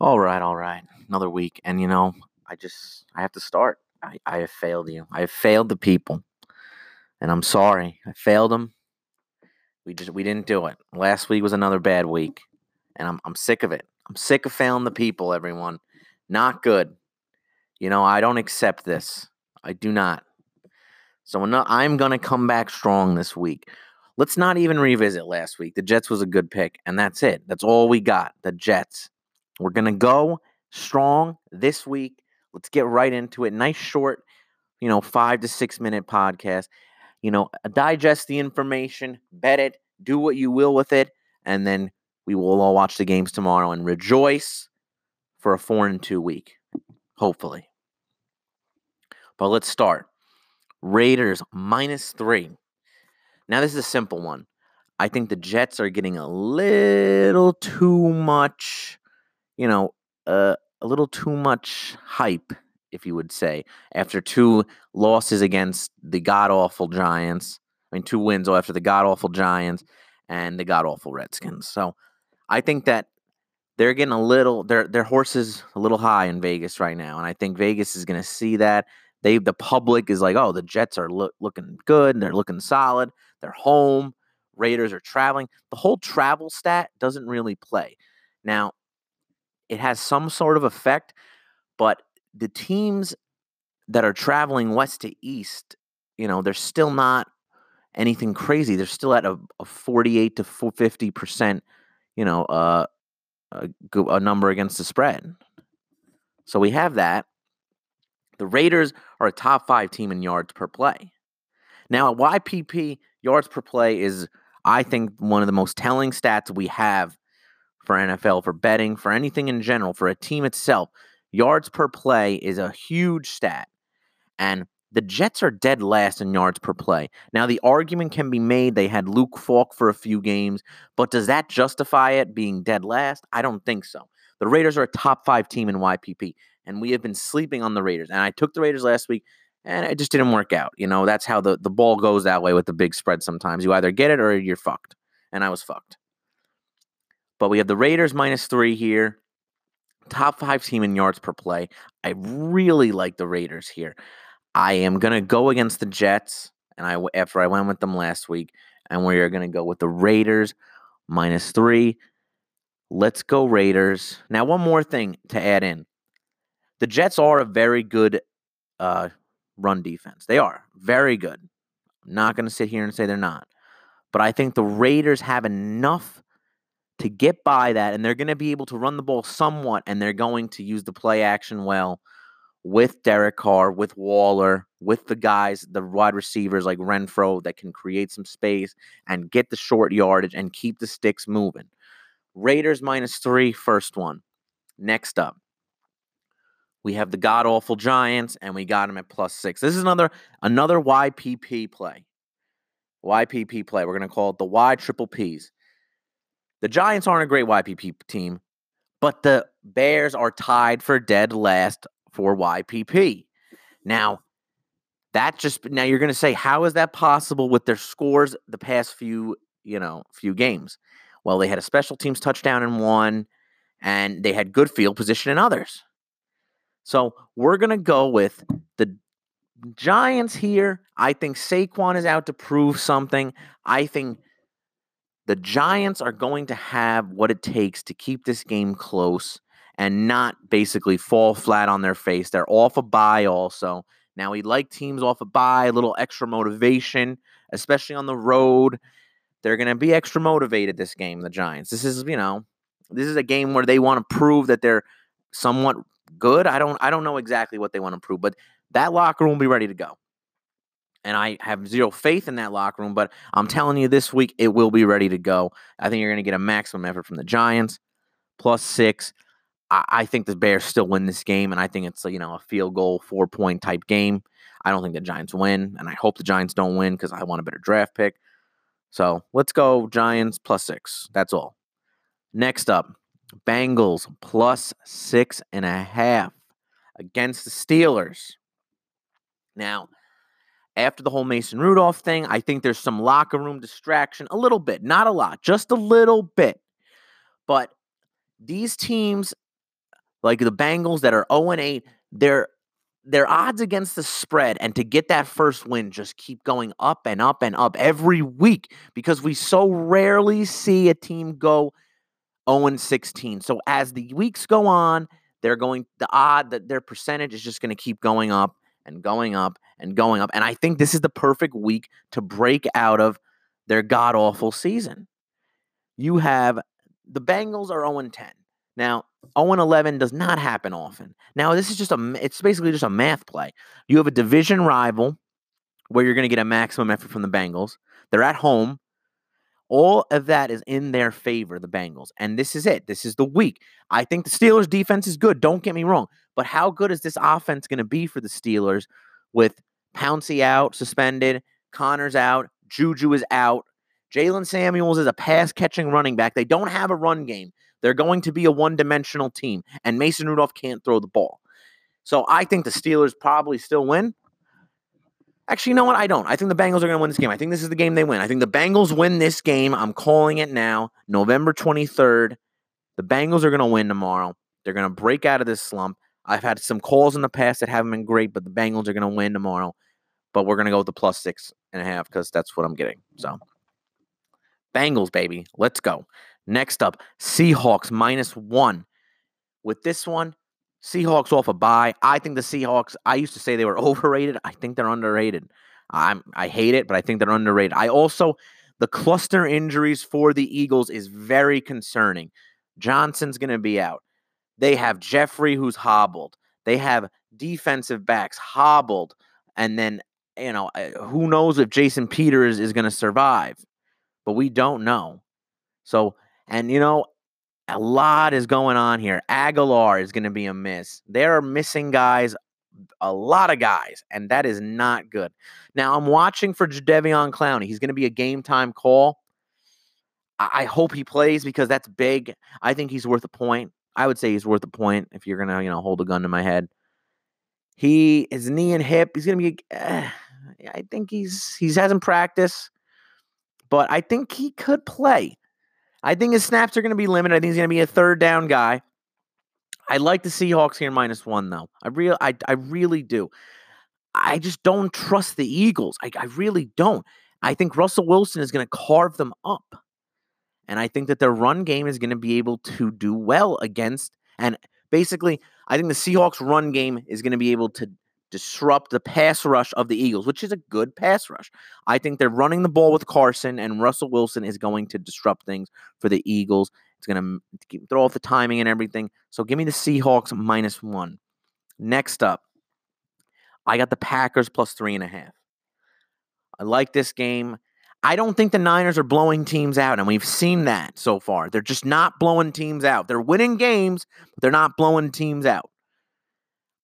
All right. Another week. And, you know, I have to start. I have failed you. I have failed the people. And I'm sorry. I failed them. We didn't do it. Last week was another bad week. And I'm sick of it. I'm sick of failing the people, everyone. Not good. You know, I don't accept this. I do not. So I'm going to come back strong this week. Let's not even revisit last week. The Jets was a good pick, and that's it. That's all we got, the Jets. We're going to go strong this week. Let's get right into it. Nice short, 5 to 6 minute podcast. Digest the information, bet it, do what you will with it, and then we will all watch the games tomorrow and rejoice for a 4-2 week, hopefully. But let's start. Raiders -3. Now, this is a simple one. I think the Jets are getting a little too much, a little too much hype, if you would say, after two losses against the god-awful Giants. I mean, two wins after the god-awful Giants and the god-awful Redskins. So I think that they're getting their horses a little high in Vegas right now, and I think Vegas is going to see that. The public is like, oh, the Jets are looking good, and they're looking solid, they're home, Raiders are traveling. The whole travel stat doesn't really play. Now, it has some sort of effect, but the teams that are traveling west to east, they're still not anything crazy. They're still at a 48 to 50%, a number against the spread. So we have that. The Raiders are a top 5 team in yards per play. Now, at YPP, yards per play is, I think, one of the most telling stats we have for NFL, for betting, for anything in general, for a team itself. Yards per play is a huge stat. And the Jets are dead last in yards per play. Now, the argument can be made they had Luke Falk for a few games, but does that justify it being dead last? I don't think so. The Raiders are a top 5 team in YPP. And we have been sleeping on the Raiders. And I took the Raiders last week, and it just didn't work out. That's how the ball goes that way with the big spread sometimes. You either get it or you're fucked. And I was fucked. But we have the Raiders -3 here. Top 5 team in yards per play. I really like the Raiders here. I am going to go against the Jets, and after I went with them last week, and we are going to go with the Raiders -3. Let's go Raiders. Now, one more thing to add in. The Jets are a very good run defense. They are very good. I'm not going to sit here and say they're not. But I think the Raiders have enough to get by that, and they're going to be able to run the ball somewhat, and they're going to use the play action well with Derek Carr, with Waller, with the guys, the wide receivers like Renfro that can create some space and get the short yardage and keep the sticks moving. Raiders -3, first one. Next up. We have the god-awful Giants, and we got them at +6. This is another YPP play. YPP play. We're going to call it the Y triple Ps. The Giants aren't a great YPP team, but the Bears are tied for dead last for YPP. Now you're going to say, how is that possible with their scores the past few games? Well, they had a special teams touchdown in one, and they had good field position in others. So we're going to go with the Giants here. I think Saquon is out to prove something. I think the Giants are going to have what it takes to keep this game close and not basically fall flat on their face. They're off a bye also. Now, we like teams off a bye, a little extra motivation, especially on the road. They're going to be extra motivated this game, the Giants. This is a game where they want to prove that they're somewhat good. I don't know exactly what they want to prove, but that locker room will be ready to go. And I have zero faith in that locker room, but I'm telling you this week, it will be ready to go. I think you're going to get a maximum effort from the Giants, +6. I think the Bears still win this game, and I think it's a field goal, 4-point type game. I don't think the Giants win, and I hope the Giants don't win because I want a better draft pick. So let's go Giants +6. That's all. Next up. Bengals +6.5 against the Steelers. Now, after the whole Mason Rudolph thing, I think there's some locker room distraction. A little bit. Not a lot. Just a little bit. But these teams like the Bengals that are 0-8, their odds against the spread and to get that first win just keep going up and up and up every week because we so rarely see a team go 0-16. So as the weeks go on, their percentage is just going to keep going up and going up and going up. And I think this is the perfect week to break out of their god-awful season. You have the Bengals are 0-10. Now, 0-11 does not happen often. Now, this is it's basically just a math play. You have a division rival where you're going to get a maximum effort from the Bengals. They're at home. All of that is in their favor, the Bengals. And this is it. This is the week. I think the Steelers' defense is good. Don't get me wrong. But how good is this offense going to be for the Steelers with Pouncey out, suspended, Connor's out, Juju is out, Jaylen Samuels is a pass-catching running back. They don't have a run game. They're going to be a one-dimensional team, and Mason Rudolph can't throw the ball. So I think the Steelers probably still win. Actually, you know what? I don't. I think the Bengals are going to win this game. I think this is the game they win. I think the Bengals win this game. I'm calling it now, November 23rd. The Bengals are going to win tomorrow. They're going to break out of this slump. I've had some calls in the past that haven't been great, but the Bengals are going to win tomorrow. But we're going to go with the plus 6.5 because that's what I'm getting. So, Bengals, baby. Let's go. Next up, Seahawks -1. With this one, Seahawks off a bye. I think the Seahawks, I used to say they were overrated. I think they're underrated. I hate it, but I think they're underrated. The cluster injuries for the Eagles is very concerning. Johnson's going to be out. They have Jeffrey, who's hobbled. They have defensive backs hobbled. And then, who knows if Jason Peters is going to survive. But we don't know. So, a lot is going on here. Aguilar is going to be a miss. They're missing guys, a lot of guys, and that is not good. Now, I'm watching for Jadeveon Clowney. He's going to be a game-time call. I hope he plays because that's big. I think he's worth a point. I would say he's worth a point if you're going to, hold a gun to my head. His knee and hip, he's going to be I think he hasn't practiced, but I think he could play. I think his snaps are going to be limited. I think he's going to be a third down guy. I like the Seahawks here -1, though. I really do. I just don't trust the Eagles. I really don't. I think Russell Wilson is going to carve them up. And I think that their run game is going to be able to do well against. And basically, I think the Seahawks run game is going to be able to disrupt the pass rush of the Eagles, which is a good pass rush. I think they're running the ball with Carson, and Russell Wilson is going to disrupt things for the Eagles. It's going to throw off the timing and everything. So give me the Seahawks -1. Next up, I got the Packers +3.5. I like this game. I don't think the Niners are blowing teams out, and we've seen that so far. They're just not blowing teams out. They're winning games, but they're not blowing teams out.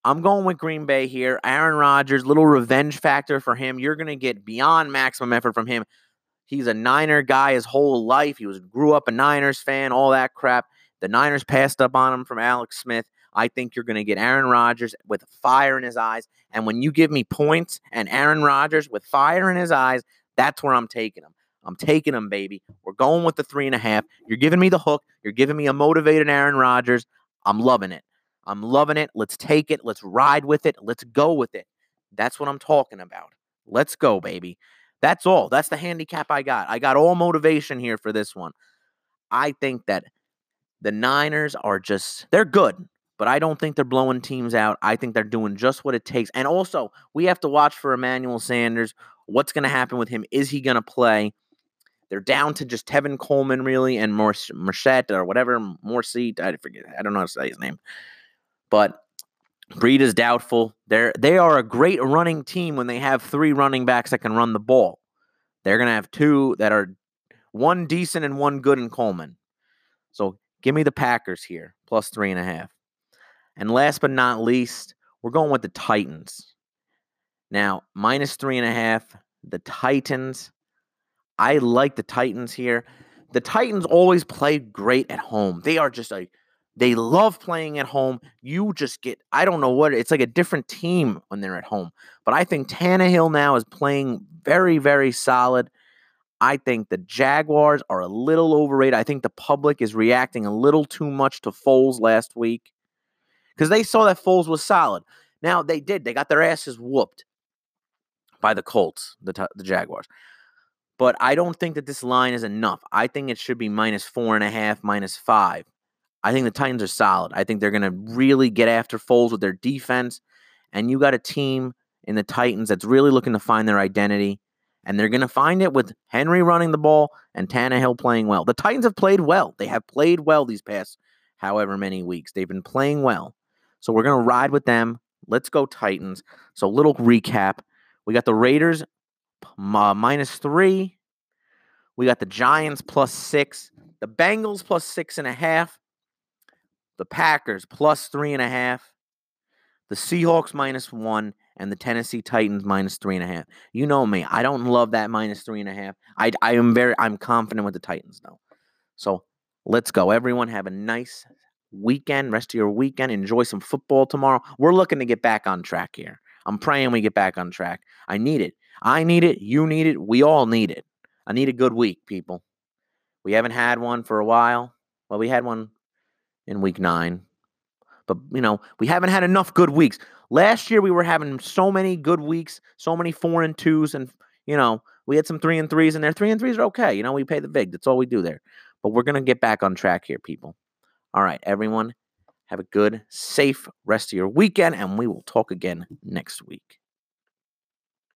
I'm going with Green Bay here. Aaron Rodgers, little revenge factor for him. You're going to get beyond maximum effort from him. He's a Niner guy his whole life. He grew up a Niners fan, all that crap. The Niners passed up on him from Alex Smith. I think you're going to get Aaron Rodgers with fire in his eyes. And when you give me points and Aaron Rodgers with fire in his eyes, that's where I'm taking them. I'm taking them, baby. We're going with the 3.5. You're giving me the hook. You're giving me a motivated Aaron Rodgers. I'm loving it. I'm loving it. Let's take it. Let's ride with it. Let's go with it. That's what I'm talking about. Let's go, baby. That's all. That's the handicap I got. I got all motivation here for this one. I think that the Niners are they're good, but I don't think they're blowing teams out. I think they're doing just what it takes. And also, we have to watch for Emmanuel Sanders. What's going to happen with him? Is he going to play? They're down to just Tevin Coleman, really, and Marchette or whatever. I forget. I don't know how to say his name. But Breed is doubtful. They are a great running team when they have three running backs that can run the ball. They're going to have two that are one decent and one good in Coleman. So give me the Packers here, +3.5. And last but not least, we're going with the Titans. Now, -3.5, the Titans. I like the Titans here. The Titans always play great at home. They are they love playing at home. You just get, I don't know what, it's like a different team when they're at home. But I think Tannehill now is playing very, very solid. I think the Jaguars are a little overrated. I think the public is reacting a little too much to Foles last week. because they saw that Foles was solid. Now, they did. They got their asses whooped by the Colts, the Jaguars. But I don't think that this line is enough. I think it should be -4.5, -5. I think the Titans are solid. I think they're going to really get after Foles with their defense. And you got a team in the Titans that's really looking to find their identity. And they're going to find it with Henry running the ball and Tannehill playing well. The Titans have played well. They have played well these past however many weeks. They've been playing well. So we're going to ride with them. Let's go Titans. So little recap. We got the Raiders -3. We got the Giants +6. The Bengals +6.5. The Packers +3.5. The Seahawks -1. And the Tennessee Titans -3.5. You know me. I don't love that -3.5. I'm confident with the Titans, though. So let's go. Everyone have a nice weekend, rest of your weekend. Enjoy some football tomorrow. We're looking to get back on track here. I'm praying we get back on track. I need it. I need it. You need it. We all need it. I need a good week, people. We haven't had one for a while. Well, we had one in week 9. But, you know, we haven't had enough good weeks. Last year we were having so many good weeks, so many 4-2s, and, you know, we had some 3-3s in there. 3-3s are okay. You know, we pay the big. That's all we do there. But we're going to get back on track here, people. All right, everyone, have a good, safe rest of your weekend, and we will talk again next week.